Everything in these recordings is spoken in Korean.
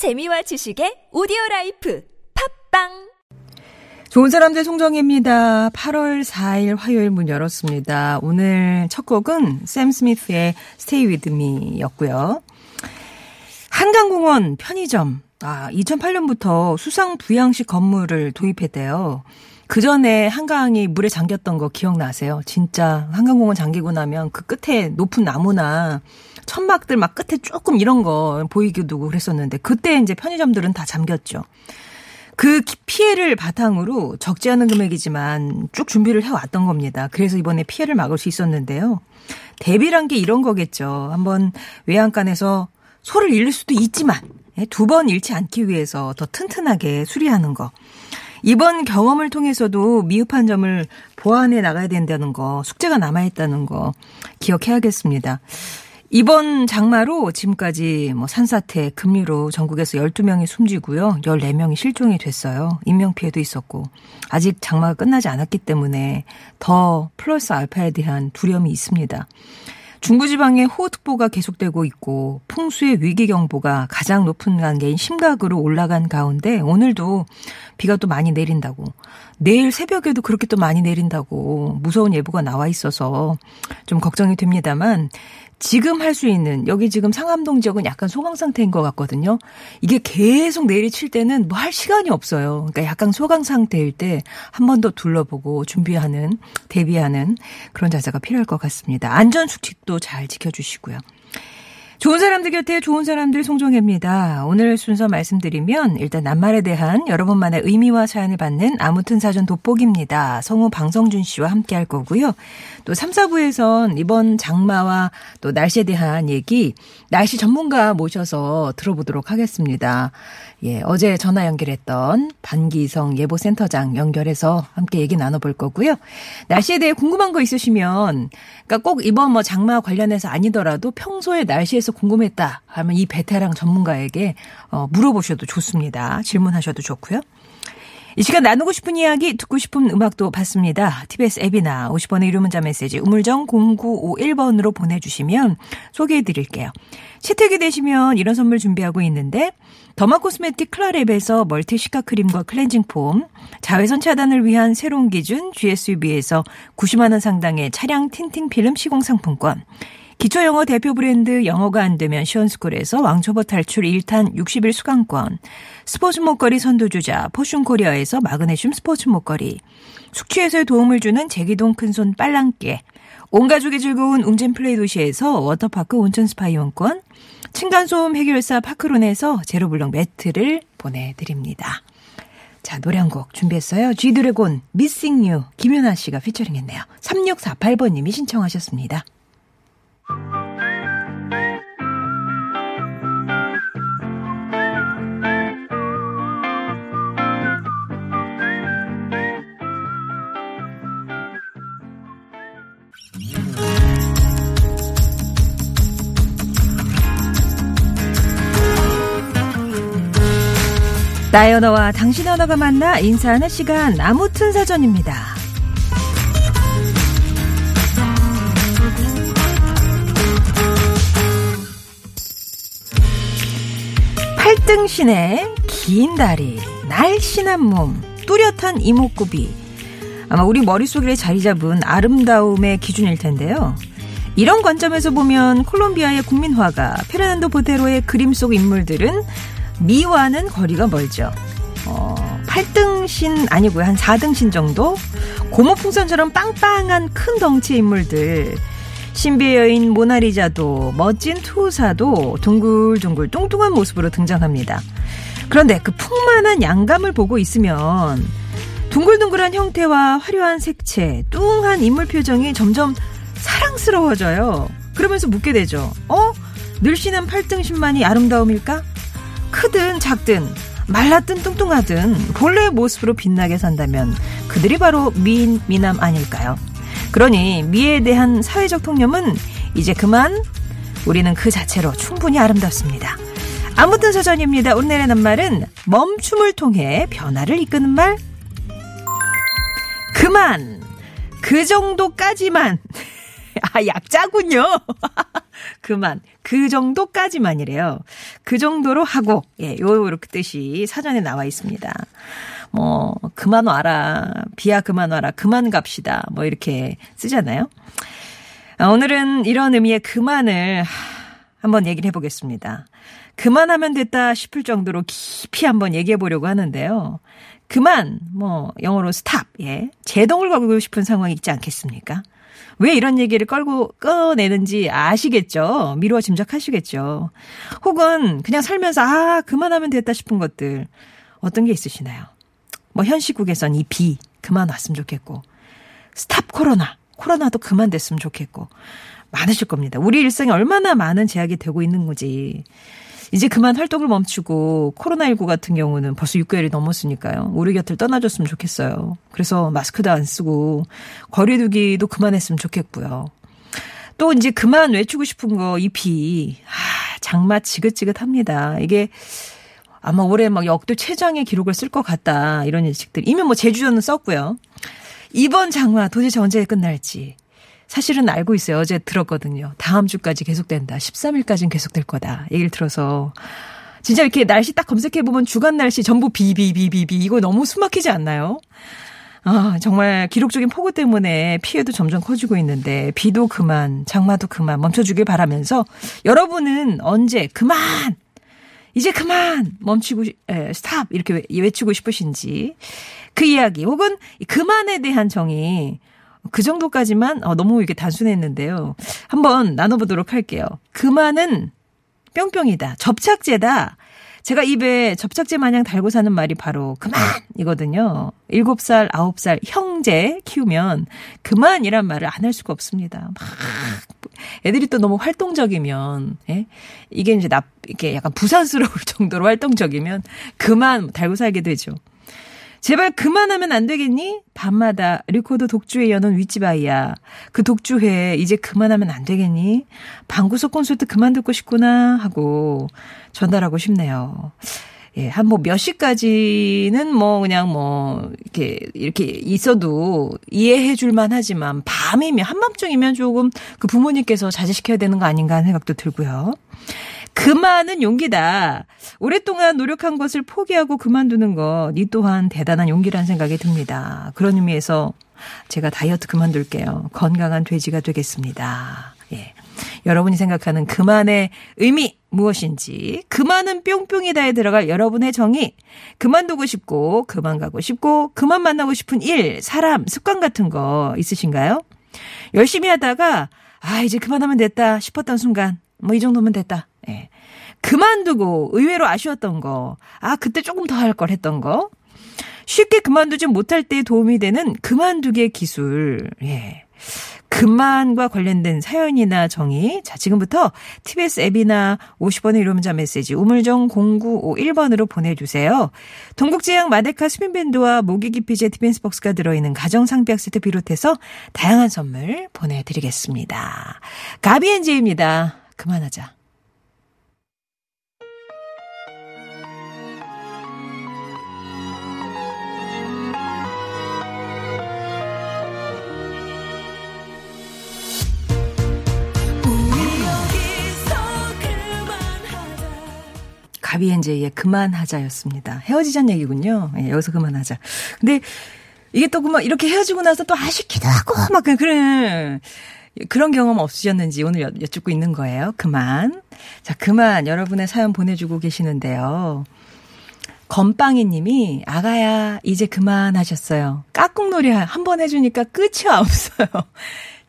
재미와 지식의 오디오라이프 팝빵 좋은 사람들 송정혜입니다. 8월 4일 화요일 문 열었습니다. 오늘 첫 곡은 샘 스미스의 Stay With Me였고요. 한강공원 편의점. 2008년부터 수상 부양식 건물을 도입했대요. 그 전에 한강이 물에 잠겼던 거 기억나세요? 진짜 한강공원 잠기고 나면 그 끝에 높은 나무나 천막들 막 끝에 조금 이런 거 보이기도 하고 그랬었는데 그때 이제 편의점들은 다 잠겼죠. 그 피해를 바탕으로 적지 않은 금액이지만 쭉 준비를 해왔던 겁니다. 그래서 이번에 피해를 막을 수 있었는데요. 대비란 게 이런 거겠죠. 한번 외양간에서 소를 잃을 수도 있지만 두 번 잃지 않기 위해서 더 튼튼하게 수리하는 거. 이번 경험을 통해서도 미흡한 점을 보완해 나가야 된다는 거, 숙제가 남아있다는 거 기억해야겠습니다. 이번 장마로 지금까지 산사태, 급류로 전국에서 12명이 숨지고요. 14명이 실종이 됐어요. 인명피해도 있었고 아직 장마가 끝나지 않았기 때문에 더 플러스 알파에 대한 두려움이 있습니다. 중부지방에 호우특보가 계속되고 있고 풍수의 위기경보가 가장 높은 단계인 심각으로 올라간 가운데 오늘도 비가 또 많이 내린다고 내일 새벽에도 그렇게 또 많이 내린다고 무서운 예보가 나와 있어서 좀 걱정이 됩니다만 지금 할 수 있는 여기 지금 상암동 지역은 약간 소강상태인 것 같거든요. 이게 계속 내리칠 때는 뭐 할 시간이 없어요. 그러니까 약간 소강상태일 때 한 번 더 둘러보고 준비하는 대비하는 그런 자세가 필요할 것 같습니다. 안전수칙도 잘 지켜주시고요. 좋은 사람들 곁에 좋은 사람들 송정혜입니다. 오늘 순서 말씀드리면 일단 낱말에 대한 여러분만의 의미와 사연을 받는 아무튼 사전 돋보기입니다. 성우 방성준 씨와 함께 할 거고요. 또 3, 4부에선 이번 장마와 또 날씨에 대한 얘기 날씨 전문가 모셔서 들어보도록 하겠습니다. 예, 어제 전화 연결했던 반기성 예보센터장 연결해서 함께 얘기 나눠볼 거고요. 날씨에 대해 궁금한 거 있으시면 그러니까 꼭 이번 뭐 장마 관련해서 아니더라도 평소에 날씨에서 궁금했다 하면 이 베테랑 전문가에게 물어보셔도 좋습니다. 질문하셔도 좋고요. 이 시간 나누고 싶은 이야기, 듣고 싶은 음악도 받습니다. TBS 앱이나 50번의 유료 문자 메시지 우물정 0951번으로 보내주시면 소개해드릴게요. 채택이 되시면 이런 선물 준비하고 있는데 더마 코스메틱 클라랩에서 멀티 시카 크림과 클렌징 폼, 자외선 차단을 위한 새로운 기준 GSUB에서 90만 원 상당의 차량 틴팅 필름 시공 상품권, 기초영어 대표 브랜드 영어가 안 되면 시원스쿨에서 왕초보 탈출 1탄 60일 수강권, 스포츠 목걸이 선두주자 포슌코리아에서 마그네슘 스포츠 목걸이, 숙취에서의 도움을 주는 제기동 큰손 빨랑깨, 온가족이 즐거운 웅진 플레이 도시에서 워터파크 온천 스파 이용권, 층간소음 해결사 파크론에서 제로블럭 매트를 보내드립니다. 자, 노래 한 곡 준비했어요. G-DRAGON Missing You 김연아 씨가 피처링했네요. 3648번님이 신청하셨습니다. 나의 언어와 당신 언어가 만나 인사하는 시간 아무튼 사전입니다. 팔등신의 긴 다리, 날씬한 몸, 뚜렷한 이목구비. 아마 우리 머릿속에 자리 잡은 아름다움의 기준일 텐데요. 이런 관점에서 보면 콜롬비아의 국민화가 페르난도 보테로의 그림 속 인물들은 미와는 거리가 멀죠. 8등신 아니고요. 한 4등신 정도? 고모풍선처럼 빵빵한 큰 덩치의 인물들. 신비의 여인 모나리자도 멋진 투사도 둥글둥글 뚱뚱한 모습으로 등장합니다. 그런데 그 풍만한 양감을 보고 있으면 둥글둥글한 형태와 화려한 색채, 뚱한 인물 표정이 점점 사랑스러워져요. 그러면서 묻게 되죠. 늘씬한 8등신만이 아름다움일까? 크든 작든 말랐든 뚱뚱하든 본래의 모습으로 빛나게 산다면 그들이 바로 미인 미남 아닐까요? 그러니 미에 대한 사회적 통념은 이제 그만 우리는 그 자체로 충분히 아름답습니다. 아무튼 사전입니다. 오늘의 낱말은 멈춤을 통해 변화를 이끄는 말. 그만! 그 정도까지만! 약자군요. 그만. 그 정도까지만이래요. 그 정도로 하고, 예, 요렇게 뜻이 사전에 나와 있습니다. 뭐, 그만 와라. 비야 그만 와라. 그만 갑시다. 뭐, 이렇게 쓰잖아요. 오늘은 이런 의미의 그만을 한번 얘기를 해보겠습니다. 그만하면 됐다 싶을 정도로 깊이 한번 얘기해 보려고 하는데요. 그만, 뭐, 영어로 스탑, 예. 제동을 걸고 싶은 상황이 있지 않겠습니까? 왜 이런 얘기를 꺼내는지 아시겠죠? 미루어 짐작하시겠죠? 혹은 그냥 살면서, 아, 그만하면 됐다 싶은 것들. 어떤 게 있으시나요? 뭐, 현 시국에선 이 비, 그만 왔으면 좋겠고, 스탑 코로나, 코로나도 그만 됐으면 좋겠고, 많으실 겁니다. 우리 일상에 얼마나 많은 제약이 되고 있는 거지. 이제 그만 활동을 멈추고 코로나19 같은 경우는 벌써 6개월이 넘었으니까요. 우리 곁을 떠나줬으면 좋겠어요. 그래서 마스크도 안 쓰고 거리 두기도 그만했으면 좋겠고요. 또 이제 그만 외치고 싶은 거 이 비. 아, 장마 지긋지긋합니다. 이게 아마 올해 막 역대 최장의 기록을 쓸 것 같다. 이런 예측들. 이미 뭐 제주도는 썼고요. 이번 장마 도대체 언제 끝날지. 사실은 알고 있어요. 어제 들었거든요. 다음 주까지 계속된다. 13일까지는 계속될 거다. 얘기를 들어서 진짜 이렇게 날씨 딱 검색해보면 주간 날씨 전부 비비비비비 이거 너무 숨막히지 않나요? 아, 정말 기록적인 폭우 때문에 피해도 점점 커지고 있는데 비도 그만, 장마도 그만 멈춰주길 바라면서 여러분은 언제 그만! 이제 그만 멈추고 스탑 이렇게 외치고 싶으신지 그 이야기 혹은 그만에 대한 정의 그 정도까지만 너무 이게 단순했는데요. 한번 나눠보도록 할게요. 그만은 뿅뿅이다. 접착제다. 제가 입에 접착제 마냥 달고 사는 말이 바로 그만이거든요. 7살, 9살 형제 키우면 그만이란 말을 안 할 수가 없습니다. 막 애들이 또 너무 활동적이면 예? 이게 이제 이렇게 약간 부산스러울 정도로 활동적이면 그만 달고 살게 되죠. 제발 그만하면 안 되겠니? 밤마다 리코더 독주회 여는 윗집 아이야. 그 독주회 이제 그만하면 안 되겠니? 방구석 콘서트 그만 듣고 싶구나 하고 전달하고 싶네요. 예, 한 뭐 몇 시까지는 뭐 그냥 뭐 이렇게 있어도 이해해 줄만 하지만 밤이면 한밤중이면 조금 그 부모님께서 자제시켜야 되는 거 아닌가 하는 생각도 들고요. 그만은 용기다. 오랫동안 노력한 것을 포기하고 그만두는 것, 이 또한 대단한 용기라는 생각이 듭니다. 그런 의미에서 제가 다이어트 그만둘게요. 건강한 돼지가 되겠습니다. 예. 여러분이 생각하는 그만의 의미 무엇인지, 그만은 뿅뿅이다에 들어갈 여러분의 정의, 그만두고 싶고, 그만 가고 싶고, 그만 만나고 싶은 일, 사람, 습관 같은 거 있으신가요? 열심히 하다가, 아, 이제 그만하면 됐다 싶었던 순간, 뭐 이 정도면 됐다. 예. 그만두고 의외로 아쉬웠던 거, 아, 그때 조금 더 할 걸 했던 거, 쉽게 그만두지 못할 때 도움이 되는 그만두기의 기술, 예. 그만과 관련된 사연이나 정의. 자, 지금부터 TBS 앱이나 50원의 이름자 메시지 우물정 0951번으로 보내주세요. 동국제약 마데카 수빈밴드와 모기기피제 디펜스박스가 들어있는 가정상비약 세트 비롯해서 다양한 선물 보내드리겠습니다. 가비엔제입니다. 그만하자. 가비엔제이의 그만하자였습니다. 헤어지자는 얘기군요. 예, 여기서 그만하자. 근데 이게 또 그만 이렇게 헤어지고 나서 또 아쉽기도 하고 막 그런 경험 없으셨는지 오늘 여쭙고 있는 거예요. 그만. 자, 그만 여러분의 사연 보내주고 계시는데요. 건빵이 님이 아가야 이제 그만하셨어요. 깍꿍놀이 한 번 해주니까 끝이 없어요.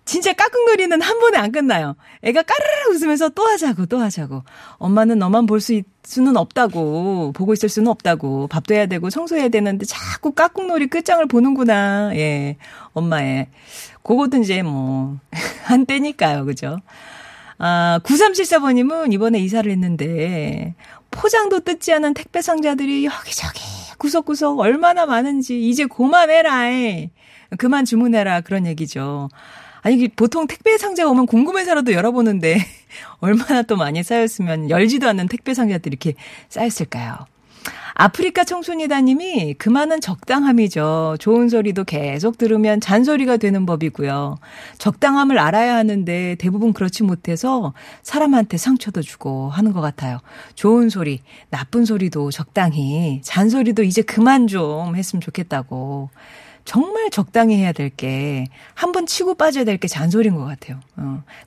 진짜 까꿍거리는 한 번에 안 끝나요. 애가 까르르 웃으면서 또 하자고 또 하자고. 엄마는 너만 볼 수는 없다고. 보고 있을 수는 없다고. 밥도 해야 되고 청소해야 되는데 자꾸 까꿍놀이 끝장을 보는구나. 예, 엄마의. 그것도 이제 뭐 한때니까요. 그죠? 아, 9374번님은 이번에 이사를 했는데 포장도 뜯지 않은 택배 상자들이 여기저기 구석구석 얼마나 많은지 이제 그만해라. 그만 주문해라. 그런 얘기죠. 아니 보통 택배 상자가 오면 궁금해서라도 열어보는데 얼마나 또 많이 쌓였으면 열지도 않는 택배 상자들이 이렇게 쌓였을까요? 아프리카 청순이다님이 그만은 적당함이죠. 좋은 소리도 계속 들으면 잔소리가 되는 법이고요. 적당함을 알아야 하는데 대부분 그렇지 못해서 사람한테 상처도 주고 하는 것 같아요. 좋은 소리, 나쁜 소리도 적당히, 잔소리도 이제 그만 좀 했으면 좋겠다고. 정말 적당히 해야 될 게, 한 번 치고 빠져야 될 게 잔소리인 것 같아요.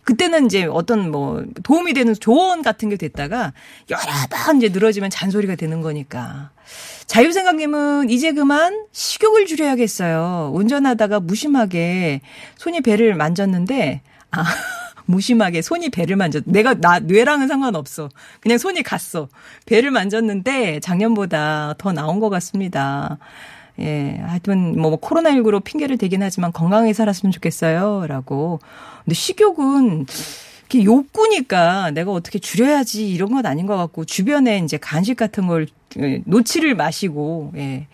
그때는 이제 어떤 뭐 도움이 되는 조언 같은 게 됐다가 여러 번 이제 늘어지면 잔소리가 되는 거니까. 자유생각님은 이제 그만 식욕을 줄여야겠어요. 운전하다가 무심하게 손이 배를 만졌는데, 아, 무심하게 손이 배를 만졌, 내가, 나, 뇌랑은 상관없어. 그냥 손이 갔어. 배를 만졌는데 작년보다 더 나은 것 같습니다. 예, 하여튼, 뭐, 코로나19로 핑계를 대긴 하지만 건강하게 살았으면 좋겠어요. 라고. 근데 식욕은, 이렇게 욕구니까 내가 어떻게 줄여야지 이런 건 아닌 것 같고, 주변에 이제 간식 같은 걸, 놓치를 마시고, 예,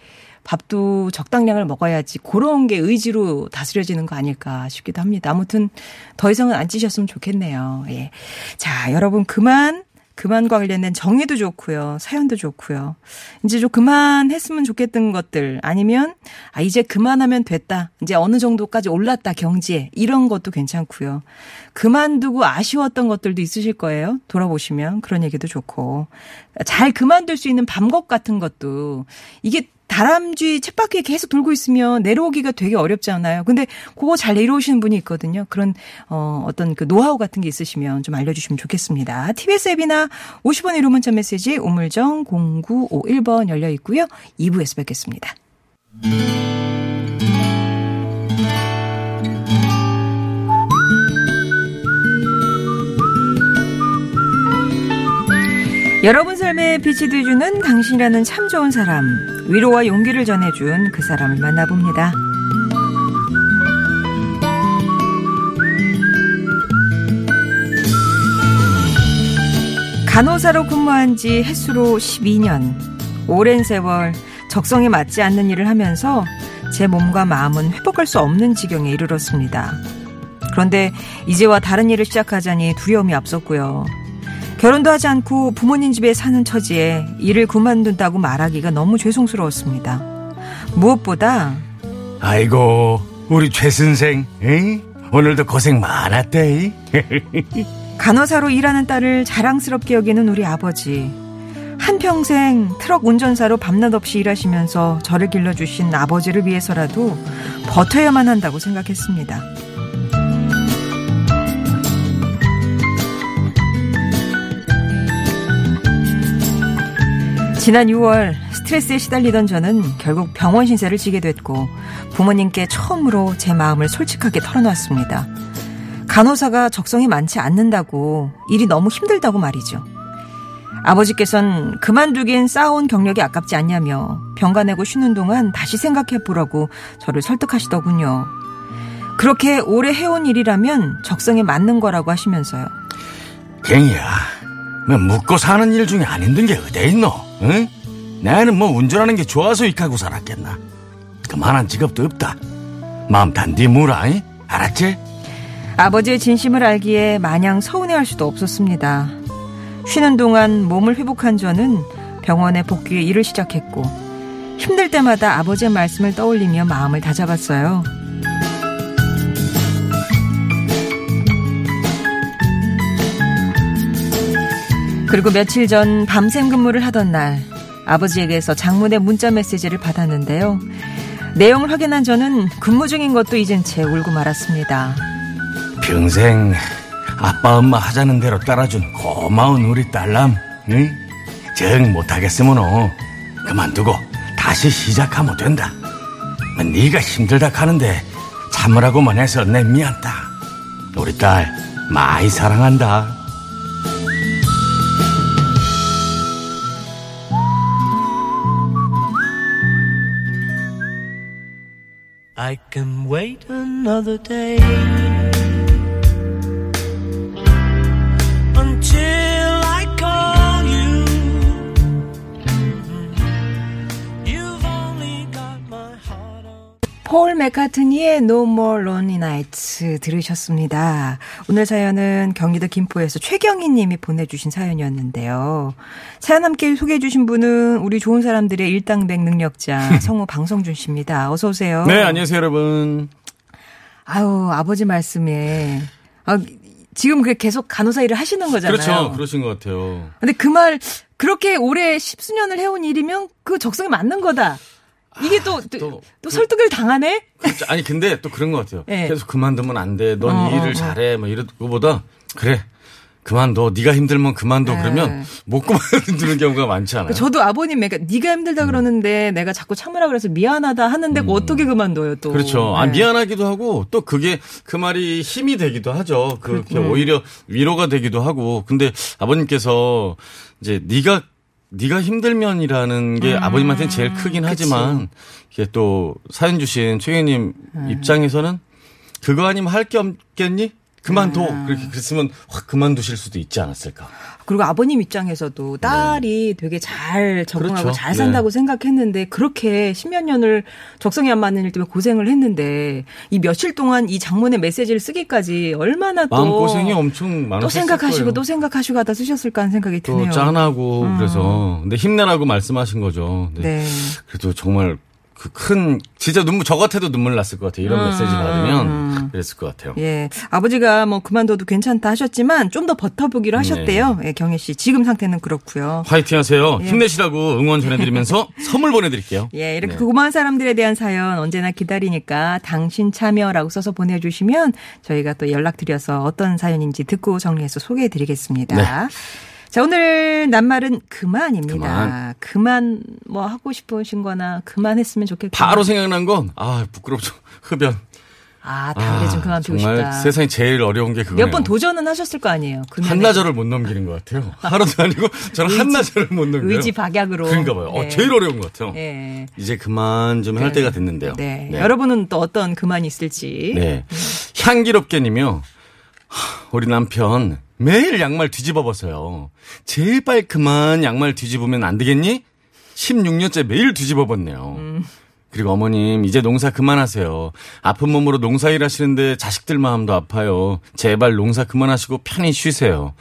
밥도 적당량을 먹어야지, 그런 게 의지로 다스려지는 거 아닐까 싶기도 합니다. 아무튼, 더 이상은 안 찌셨으면 좋겠네요. 예. 자, 여러분, 그만과 관련된 정의도 좋고요. 사연도 좋고요. 이제 좀 그만했으면 좋겠던 것들 아니면 아 이제 그만하면 됐다. 이제 어느 정도까지 올랐다 경지에. 이런 것도 괜찮고요. 그만두고 아쉬웠던 것들도 있으실 거예요. 돌아보시면 그런 얘기도 좋고. 잘 그만둘 수 있는 방법 같은 것도 이게 다람쥐 쳇바퀴에 계속 돌고 있으면 내려오기가 되게 어렵잖아요. 근데 그거 잘 내려오시는 분이 있거든요. 그런 어떤 그 노하우 같은 게 있으시면 좀 알려주시면 좋겠습니다. TBS 앱이나 50원의 유료 문자 메시지 우물정 0951번 열려 있고요. 2부에서 뵙겠습니다. 여러분 삶에 빛이 되어주는 당신이라는 참 좋은 사람, 위로와 용기를 전해준 그 사람을 만나봅니다. 간호사로 근무한 지 햇수로 12년, 오랜 세월 적성에 맞지 않는 일을 하면서 제 몸과 마음은 회복할 수 없는 지경에 이르렀습니다. 그런데 이제와 다른 일을 시작하자니 두려움이 앞섰고요. 결혼도 하지 않고 부모님 집에 사는 처지에 일을 그만둔다고 말하기가 너무 죄송스러웠습니다. 무엇보다 아이고 우리 최 선생 오늘도 고생 많았대. 간호사로 일하는 딸을 자랑스럽게 여기는 우리 아버지. 한평생 트럭 운전사로 밤낮 없이 일하시면서 저를 길러주신 아버지를 위해서라도 버텨야만 한다고 생각했습니다. 지난 6월 스트레스에 시달리던 저는 결국 병원 신세를 지게 됐고 부모님께 처음으로 제 마음을 솔직하게 털어놨습니다. 간호사가 적성이 많지 않는다고 일이 너무 힘들다고 말이죠. 아버지께서는 그만두긴 쌓아온 경력이 아깝지 않냐며 병가 내고 쉬는 동안 다시 생각해보라고 저를 설득하시더군요. 그렇게 오래 해온 일이라면 적성에 맞는 거라고 하시면서요. 댕이야, 뭐 묵고 사는 일 중에 안 힘든 게 어디 있노? 응? 나는 뭐 운전하는 게 좋아서 익하고 살았겠나. 그만한 직업도 없다. 마음 단디 물아, 알았지? 아버지의 진심을 알기에 마냥 서운해할 수도 없었습니다. 쉬는 동안 몸을 회복한 저는 병원에 복귀해 일을 시작했고 힘들 때마다 아버지의 말씀을 떠올리며 마음을 다잡았어요. 그리고 며칠 전 밤샘 근무를 하던 날 아버지에게서 장문의 문자 메시지를 받았는데요. 내용을 확인한 저는 근무 중인 것도 잊은 채 울고 말았습니다. 평생 아빠 엄마 하자는 대로 따라준 고마운 우리 딸남. 응? 정 못하겠으므로 그만두고 다시 시작하면 된다. 네가 힘들다 하는데 참으라고만 해서 내 미안다. 우리 딸 많이 사랑한다. I can wait another day until I call you. You've only got my heart on. 폴 맥카트니의 No More Lonely Nights 들으셨습니다. 오늘 사연은 경기도 김포에서 최경희 님이 보내주신 사연이었는데요. 사연 함께 소개해 주신 분은 우리 좋은 사람들의 일당백 능력자 성우 방성준 씨입니다. 어서 오세요. 네, 안녕하세요 여러분. 아유, 아버지 말씀에 지금 계속 간호사 일을 하시는 거잖아요. 그렇죠. 그러신 것 같아요. 근데 그 말 그렇게 오래 십수년을 해온 일이면 그 적성이 맞는 거다. 이게 또 설득을 당하네? 그렇죠. 아니, 근데 또 그런 것 같아요. 네. 계속 그만두면 안 돼. 넌 이 일을 잘해. 뭐 이런 것보다, 그래. 그만둬. 네가 힘들면 그만둬. 네. 그러면 못 그만두는 경우가 많지 않아요? 저도 아버님, 그러니까 네가 힘들다 그러는데 내가 자꾸 참으라 그래서 미안하다 하는데 어떻게 그만둬요, 또. 그렇죠. 네. 아, 미안하기도 하고 또 그게 그 말이 힘이 되기도 하죠. 그렇게 오히려 위로가 되기도 하고. 근데 아버님께서 이제 네가 힘들면이라는 게 아버님한테는 제일 크긴 하지만 이게 또 사연 주신 최경님 입장에서는 그거 아니면 할 게 없겠니? 그만둬. 그렇게 그랬으면 확 그만두실 수도 있지 않았을까. 그리고 아버님 입장에서도 딸이 되게 잘 적응하고 그렇죠. 잘 산다고 생각했는데 그렇게 십몇 년을 적성에 안 맞는 일 때문에 고생을 했는데 이 며칠 동안 이 장문의 메시지를 쓰기까지 얼마나 또 마음고생이 엄청 많았을 거예요. 또 생각하시고 또 생각하시고 하다 쓰셨을까 하는 생각이 또 드네요. 짠하고 그래서 근데 힘내라고 말씀하신 거죠. 네. 그래도 정말 그 큰 진짜 눈물 저 같아도 눈물 났을 것 같아요. 이런 메시지 받으면 그랬을 것 같아요. 예, 아버지가 뭐 그만둬도 괜찮다 하셨지만 좀 더 버텨보기로 하셨대요. 네. 예, 경혜 씨 지금 상태는 그렇고요. 화이팅하세요. 예. 힘내시라고 응원 전해드리면서 선물 보내드릴게요. 예, 이렇게 네. 고마운 사람들에 대한 사연 언제나 기다리니까 당신 참여라고 써서 보내주시면 저희가 또 연락드려서 어떤 사연인지 듣고 정리해서 소개해드리겠습니다. 네. 자, 오늘 낱말은 그만입니다. 그만 뭐 하고 싶으신 거나 그만했으면 좋겠고. 바로 생각난 건, 아, 부끄럽죠. 흡연. 아, 담배 좀 그만 피우고 싶다. 정말 세상에 제일 어려운 게 그거예요. 몇 번 도전은 하셨을 거 아니에요. 한나절을 못 넘기는 것 같아요. 하루도 아니고 저는 한나절을 못 넘겨요. 의지박약으로. 그런가 봐요. 네. 제일 어려운 것 같아요. 네. 이제 그만 좀 할 때가 됐는데요. 네. 네. 여러분은 또 어떤 그만이 있을지. 네. 향기롭게 님이요. 우리 남편. 매일 양말 뒤집어 벗어요. 제발 그만 양말 뒤집으면 안 되겠니? 16년째 매일 뒤집어 벗네요. 그리고 어머님 이제 농사 그만하세요. 아픈 몸으로 농사일 하시는데 자식들 마음도 아파요. 제발 농사 그만하시고 편히 쉬세요.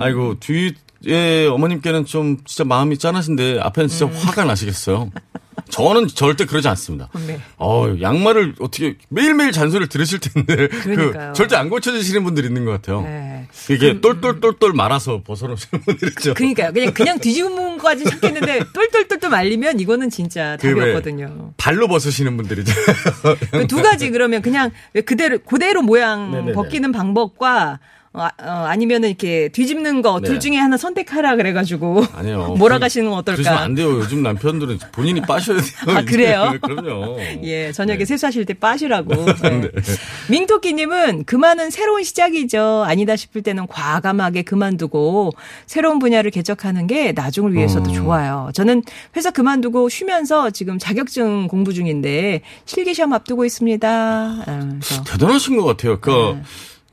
아이고 뒤에 어머님께는 좀 진짜 마음이 짠하신데 앞에는 진짜 화가 나시겠어요. 저는 절대 그러지 않습니다. 네. 양말을 어떻게 매일매일 잔소리를 들으실 텐데 그 절대 안 고쳐지시는 분들이 있는 것 같아요. 네. 이게 똘똘똘똘 말아서 벗어놓으시는 분들 있죠. 그러니까요. 그냥 뒤집은 거까지 찾겠는데 똘똘똘똘 말리면 이거는 진짜 답이 없거든요. 발로 벗으시는 분들이죠. 그 두 가지 그러면 그냥 그대로 모양 네네네. 벗기는 방법과 아니면은 이렇게 뒤집는 거 둘 중에 하나 선택하라 그래가지고 아니요. 몰아가시는 건 어떨까? 그러시면 안 돼요. 요즘 남편들은 본인이 빠셔야 돼요. 아, 그래요? 그럼요. 예, 저녁에 세수하실 때 빠시라고. 네. 네. 민토끼님은 그만은 새로운 시작이죠. 아니다 싶을 때는 과감하게 그만두고 새로운 분야를 개척하는 게 나중을 위해서도 좋아요. 저는 회사 그만두고 쉬면서 지금 자격증 공부 중인데 실기시험 앞두고 있습니다. 대단하신 것 같아요.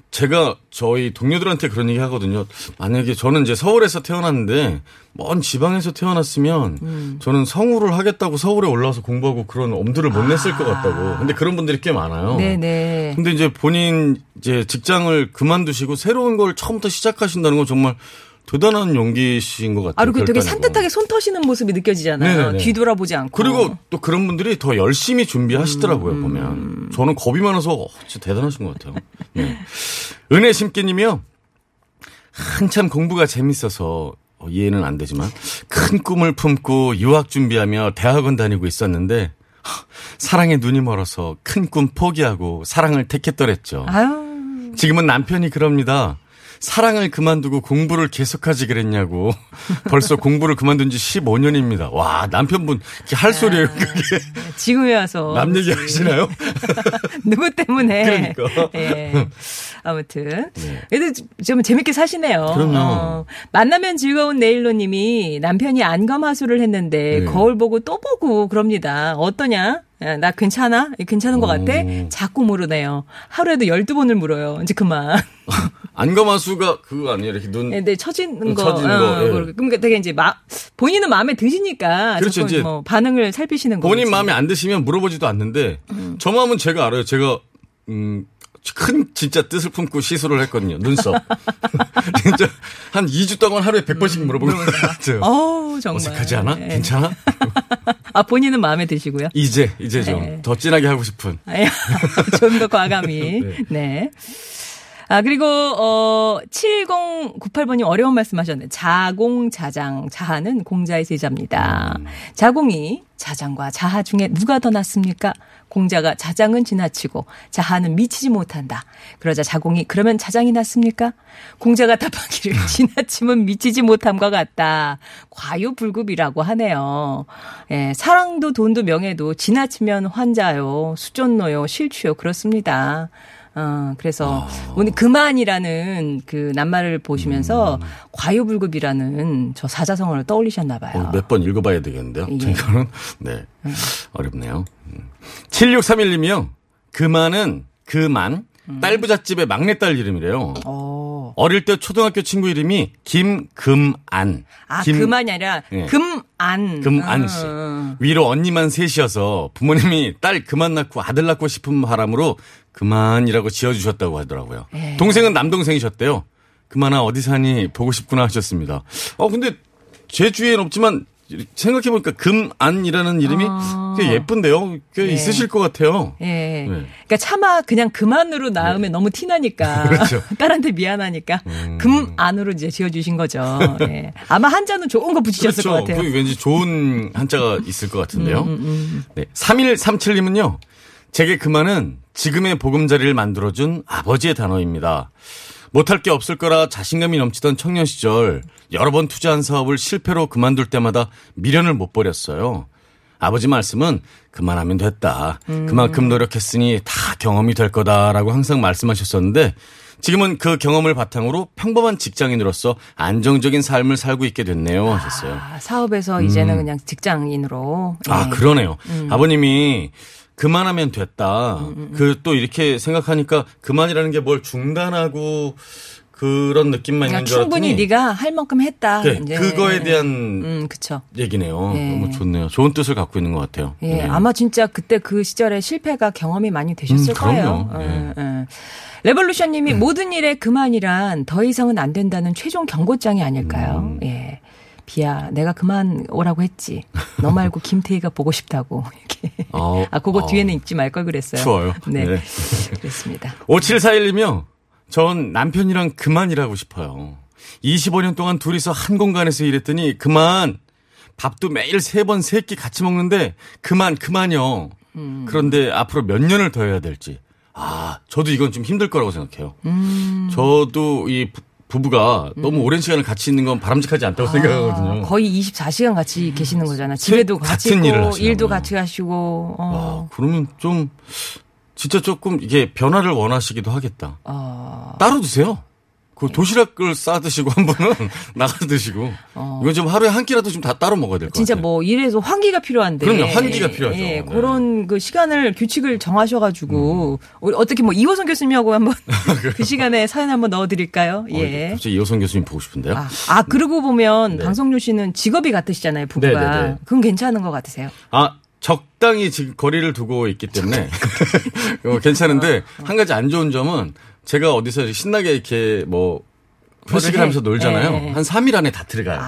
제가 저희 동료들한테 그런 얘기 하거든요. 만약에 저는 이제 서울에서 태어났는데 먼 지방에서 태어났으면 저는 성우를 하겠다고 서울에 올라와서 공부하고 그런 엄두를 못 냈을 것 같다고. 근데 그런 분들이 꽤 많아요. 네네. 근데 이제 본인 이제 직장을 그만두시고 새로운 걸 처음부터 시작하신다는 건 정말 대단한 용기신 것 같아요. 아, 그리고 결단이고. 되게 산뜻하게 손 터시는 모습이 느껴지잖아요. 네네네. 뒤돌아보지 않고. 그리고 또 그런 분들이 더 열심히 준비하시더라고요, 보면. 저는 겁이 많아서 진짜 대단하신 것 같아요. 네. 은혜심께님이요. 한참 공부가 재밌어서 이해는 안 되지만 큰 꿈을 품고 유학 준비하며 대학원 다니고 있었는데 사랑에 눈이 멀어서 큰 꿈 포기하고 사랑을 택했더랬죠. 아유. 지금은 남편이 그럽니다. 사랑을 그만두고 공부를 계속하지 그랬냐고. 벌써 공부를 그만둔 지 15년입니다. 와, 남편분 할 소리예요 그게. 지금에 와서. 남 얘기하시나요? 누구 때문에. 그러니까. 네. 아무튼. 그래도 좀 재밌게 사시네요. 그럼요. 만나면 즐거운 네일로님이 남편이 안검하수를 했는데 거울 보고 또 보고 그럽니다. 어떠냐? 나 괜찮아? 괜찮은 것 같아? 자꾸 물으네요. 하루에도 12번을 물어요. 이제 그만. 안검하수가 그거 아니에요? 이렇게 눈. 네, 처지는 거. 예. 그러니까 되게 이제 본인은 마음에 드시니까. 그렇죠. 이제 뭐 반응을 살피시는 거죠. 본인 거겠지. 마음에 안 드시면 물어보지도 않는데, 저 마음은 제가 알아요. 제가, 큰 진짜 뜻을 품고 시술을 했거든요. 눈썹. 진짜 한 2주 동안 하루에 100번씩 물어보는 것 같아요. 어우, 정말. 어색하지 않아? 네. 괜찮아? 아, 본인은 마음에 드시고요? 이제 좀 더 진하게 하고 싶은. 좀 더 과감히. 네. 네. 아, 그리고 7098번님 어려운 말씀하셨네. 자공, 자장, 자하는 공자의 제자입니다. 자공이 자장과 자하 중에 누가 더 낫습니까? 공자가 자장은 지나치고 자하는 미치지 못한다. 그러자 자공이 그러면 자장이 낫습니까? 공자가 답하기를 지나침은 미치지 못함과 같다. 과유불급이라고 하네요. 예, 사랑도 돈도 명예도 지나치면 환자요, 수존노요, 실추요. 그렇습니다. 그래서 오늘 그만이라는 그 낱말을 보시면서 과유불급이라는 저 사자성어를 떠올리셨나 봐요. 몇 번 읽어봐야 되겠는데요. 예. 저는 네. 어렵네요. 7631님이요. 그만은 그만 딸부잣집의 막내딸 이름이래요. 어릴 때 초등학교 친구 이름이 김금안. 아, 그만이 아니라 예. 금안 씨. 위로 언니만 셋이어서 부모님이 딸 그만 낳고 아들 낳고 싶은 바람으로 그만이라고 지어주셨다고 하더라고요. 에이. 동생은 남동생이셨대요. 그만아 어디 사니 보고 싶구나 하셨습니다. 근데 제 주위엔 없지만 생각해보니까 금안이라는 이름이 꽤 예쁜데요. 꽤 예. 있으실 것 같아요. 예. 네. 그러니까 차마 그냥 그만으로 낳으면 네. 너무 티나니까. 그렇죠. 딸한테 미안하니까 금안으로 이제 지어주신 거죠. 예. 아마 한자는 좋은 거 붙이셨을 그렇죠. 것 같아요. 그렇죠. 왠지 좋은 한자가 있을 것 같은데요. 네. 3137님은요. 제게 그만은 지금의 보금자리를 만들어준 아버지의 단어입니다. 못할 게 없을 거라 자신감이 넘치던 청년 시절 여러 번 투자한 사업을 실패로 그만둘 때마다 미련을 못 버렸어요. 아버지 말씀은 그만하면 됐다. 그만큼 노력했으니 다 경험이 될 거다라고 항상 말씀하셨었는데 지금은 그 경험을 바탕으로 평범한 직장인으로서 안정적인 삶을 살고 있게 됐네요 하셨어요. 아, 사업에서 이제는 그냥 직장인으로. 예. 아 그러네요. 아버님이. 그만하면 됐다. 그 또 이렇게 생각하니까 그만이라는 게 뭘 중단하고 그런 느낌만 그러니까 있는 줄 알았더니 충분히 네가 할 만큼 했다. 네, 이제. 그거에 대한 그쵸. 얘기네요. 예. 너무 좋네요. 좋은 뜻을 갖고 있는 것 같아요. 예, 네. 아마 진짜 그때 그 시절에 실패가 경험이 많이 되셨을 거예요. 예. 예. 레볼루션님이 모든 일에 그만이란 더 이상은 안 된다는 최종 경고장이 아닐까요? 예. 비야, 내가 그만 오라고 했지. 너 말고 김태희가 보고 싶다고. 이렇게. 아, 그거 뒤에는 읽지 말 걸 그랬어요. 추워요. 네. 네. 그렇습니다. 5741이며, 전 남편이랑 그만 일하고 싶어요. 25년 동안 둘이서 한 공간에서 일했더니, 그만. 밥도 매일 3번, 3끼 같이 먹는데, 그만요. 그런데 앞으로 몇 년을 더 해야 될지. 아, 저도 이건 좀 힘들 거라고 생각해요. 저도 이, 부부가 너무 오랜 시간을 같이 있는 건 바람직하지 않다고 생각하거든요. 거의 24시간 같이 계시는 거잖아. 집에도 같이 있고 일도 같이 하시고. 그러면 좀 진짜 조금 이게 변화를 원하시기도 하겠다. 따로 드세요. 그 도시락을 싸 드시고 한 번은 나가 드시고 이건 좀 하루에 한 끼라도 좀 다 따로 먹어야 될 것 같아요. 진짜 뭐 일에서 환기가 필요한데. 그럼요. 환기가 필요하죠. 예, 그런 그 시간을 규칙을 정하셔가지고 어떻게 뭐 이호선 교수님하고 한번 그 시간에 사연 한번 넣어드릴까요? 예. 갑자기 이호선 교수님 보고 싶은데요. 아 그러고 보면 네. 방송료 씨는 직업이 같으시잖아요. 부부가. 네네네. 그건 괜찮은 것 같으세요? 아. 적당히 지금 거리를 두고 있기 때문에 괜찮은데 한 가지 안 좋은 점은 제가 어디서 신나게 이렇게 뭐 표식을 하면서 놀잖아요. 네. 한 3일 안에 다 들어가요.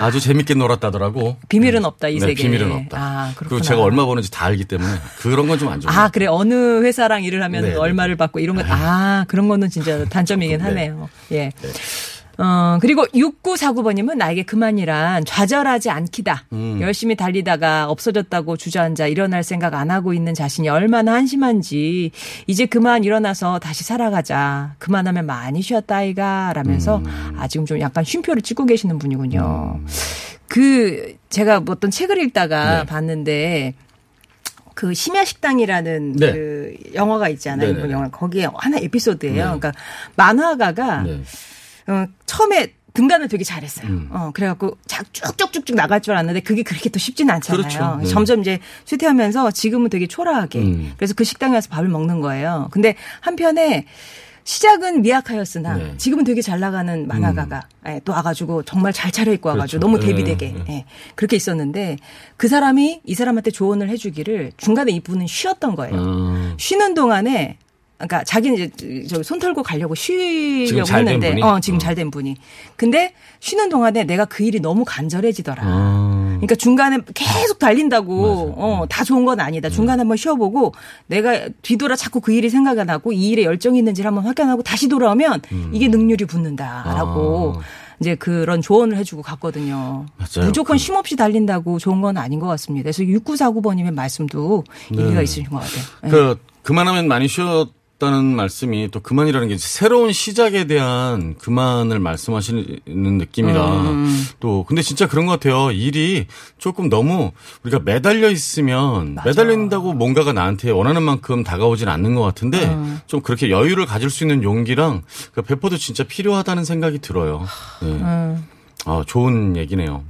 아주 재밌게 놀았다더라고. 비밀은 없다 이 세계에. 네, 비밀은 없다. 그리고 제가 얼마 버는지 다 알기 때문에 그런 건 좀 안 좋아요. 그래 어느 회사랑 일을 하면 네. 얼마를 받고 이런 건 그런 거는 진짜 단점이긴 네. 하네요. 예. 네. 그리고 6949번님은 나에게 그만이란 좌절하지 않기다. 열심히 달리다가 없어졌다고 주저앉아 일어날 생각 안 하고 있는 자신이 얼마나 한심한지 이제 그만 일어나서 다시 살아가자. 그만하면 많이 쉬었다 아이가 라면서 지금 좀 약간 쉼표를 찍고 계시는 분이군요. 그 제가 뭐 어떤 책을 읽다가 네. 봤는데 그 심야식당이라는 네. 그 영화가 있잖아요. 일본 영화 거기에 하나 에피소드예요. 그러니까 만화가가 처음에 등단을 되게 잘했어요. 그래갖고 쭉쭉쭉쭉 나갈 줄 알았는데 그게 그렇게 또 쉽진 않잖아요. 그렇죠. 네. 점점 이제 쇠퇴하면서 지금은 되게 초라하게. 그래서 그 식당에 와서 밥을 먹는 거예요. 근데 한편에 시작은 미약하였으나 네. 지금은 되게 잘 나가는 만화가가 예, 또 와가지고 정말 잘 차려입고 와가지고 그렇죠. 너무 대비되게 예, 그렇게 있었는데 그 사람이 이 사람한테 조언을 해주기를 중간에 이분은 쉬었던 거예요. 쉬는 동안에 그러니까 자기는 이제 저 손 털고 가려고 쉬려고 했는데 지금 잘 된 분이. 근데 쉬는 동안에 내가 그 일이 너무 간절해지더라. 그러니까 중간에 계속 달린다고 다 좋은 건 아니다. 중간에 한번 쉬어보고 내가 뒤돌아 자꾸 그 일이 생각이 나고 이 일에 열정이 있는지를 한번 확인하고 다시 돌아오면 이게 능률이 붙는다라고 이제 그런 조언을 해주고 갔거든요. 맞아요. 무조건 쉼 없이 달린다고 좋은 건 아닌 것 같습니다. 그래서 6949번님의 말씀도 일리가 있으신 것 같아요. 네. 그만하면 많이 쉬어 다는 말씀이 또 그만이라는 게 새로운 시작에 대한 그만을 말씀하시는 느낌이라 또 근데 진짜 그런 것 같아요. 일이 조금 너무 우리가 매달려 있으면 맞아. 매달려 있다고 뭔가가 나한테 원하는 만큼 다가오진 않는 것 같은데 좀 그렇게 여유를 가질 수 있는 용기랑 그 배포도 진짜 필요하다는 생각이 들어요. 네. 아, 좋은 얘기네요.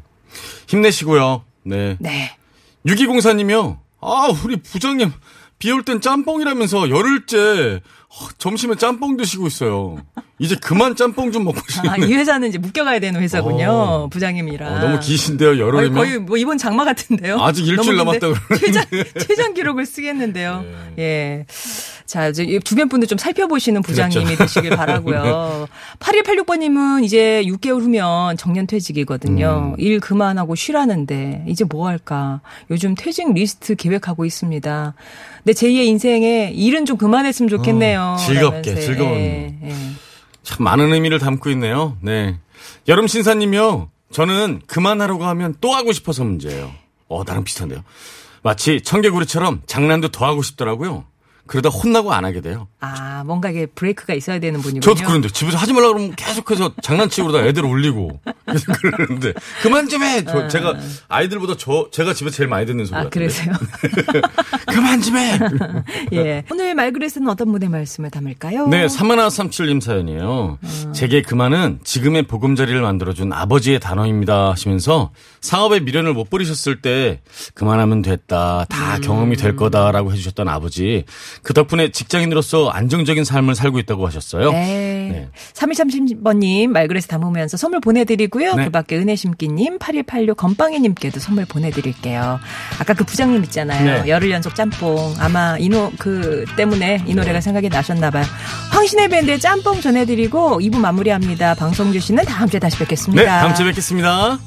힘내시고요. 네. 네. 6204님이요. 아, 우리 부장님. 비 올 땐 짬뽕이라면서 열흘째 점심에 짬뽕 드시고 있어요. 이제 그만 짬뽕 좀 먹고 싶네요. 아, 이 회사는 이제 묶여가야 되는 회사군요. 부장님이랑. 너무 기신데요. 열흘이면. 거의 뭐 이번 장마 같은데요. 아직 일주일 남았다고 그러는데. 최장 기록을 쓰겠는데요. 네. 예. 자, 이제 주변 분들 좀 살펴보시는 부장님이 그렇죠. 되시길 바라고요. 8286번님은 이제 6개월 후면 정년퇴직이거든요. 일 그만하고 쉬라는데 이제 뭐 할까. 요즘 퇴직 리스트 계획하고 있습니다. 근데 제2의 인생에 일은 좀 그만했으면 좋겠네요. 즐겁게 라면서. 즐거운. 예. 참 많은 의미를 담고 있네요. 네, 여름 신사님이요. 저는 그만하라고 하면 또 하고 싶어서 문제예요. 나랑 비슷한데요. 마치 청개구리처럼 장난도 더 하고 싶더라고요. 그러다 혼나고 안 하게 돼요. 아, 뭔가 이게 브레이크가 있어야 되는 분이군요. 저도 그런데 집에서 하지 말라고 그러면 계속해서 장난치고다 애들 올리고 계속 그러는데 그만 좀 해. 제가 아이들보다 제가 집에서 제일 많이 듣는 소리 같아요. 아, 그러세요? 그만 좀 해. 예. 오늘 말그릇은 어떤 분의 말씀을 담을까요? 네, 3137님 사연이에요. 제게 그만은 지금의 보금자리를 만들어준 아버지의 단어입니다 하시면서 사업에 미련을 못 버리셨을 때 그만하면 됐다. 다 경험이 될 거다라고 해주셨던 아버지. 그 덕분에 직장인으로서 안정적인 삶을 살고 있다고 하셨어요. 네. 3230번님 말그릇에 담으면서 선물 보내드리고요. 네. 그 밖에 은혜심기님 8186 건빵이님께도 선물 보내드릴게요. 아까 그 부장님 있잖아요. 네. 열흘 연속 짬뽕. 아마 때문에 이 노래가 생각이 나셨나 봐요. 황신의 밴드의 짬뽕 전해드리고 2부 마무리합니다. 방송주 씨는 다음 주에 다시 뵙겠습니다. 네. 다음 주에 뵙겠습니다.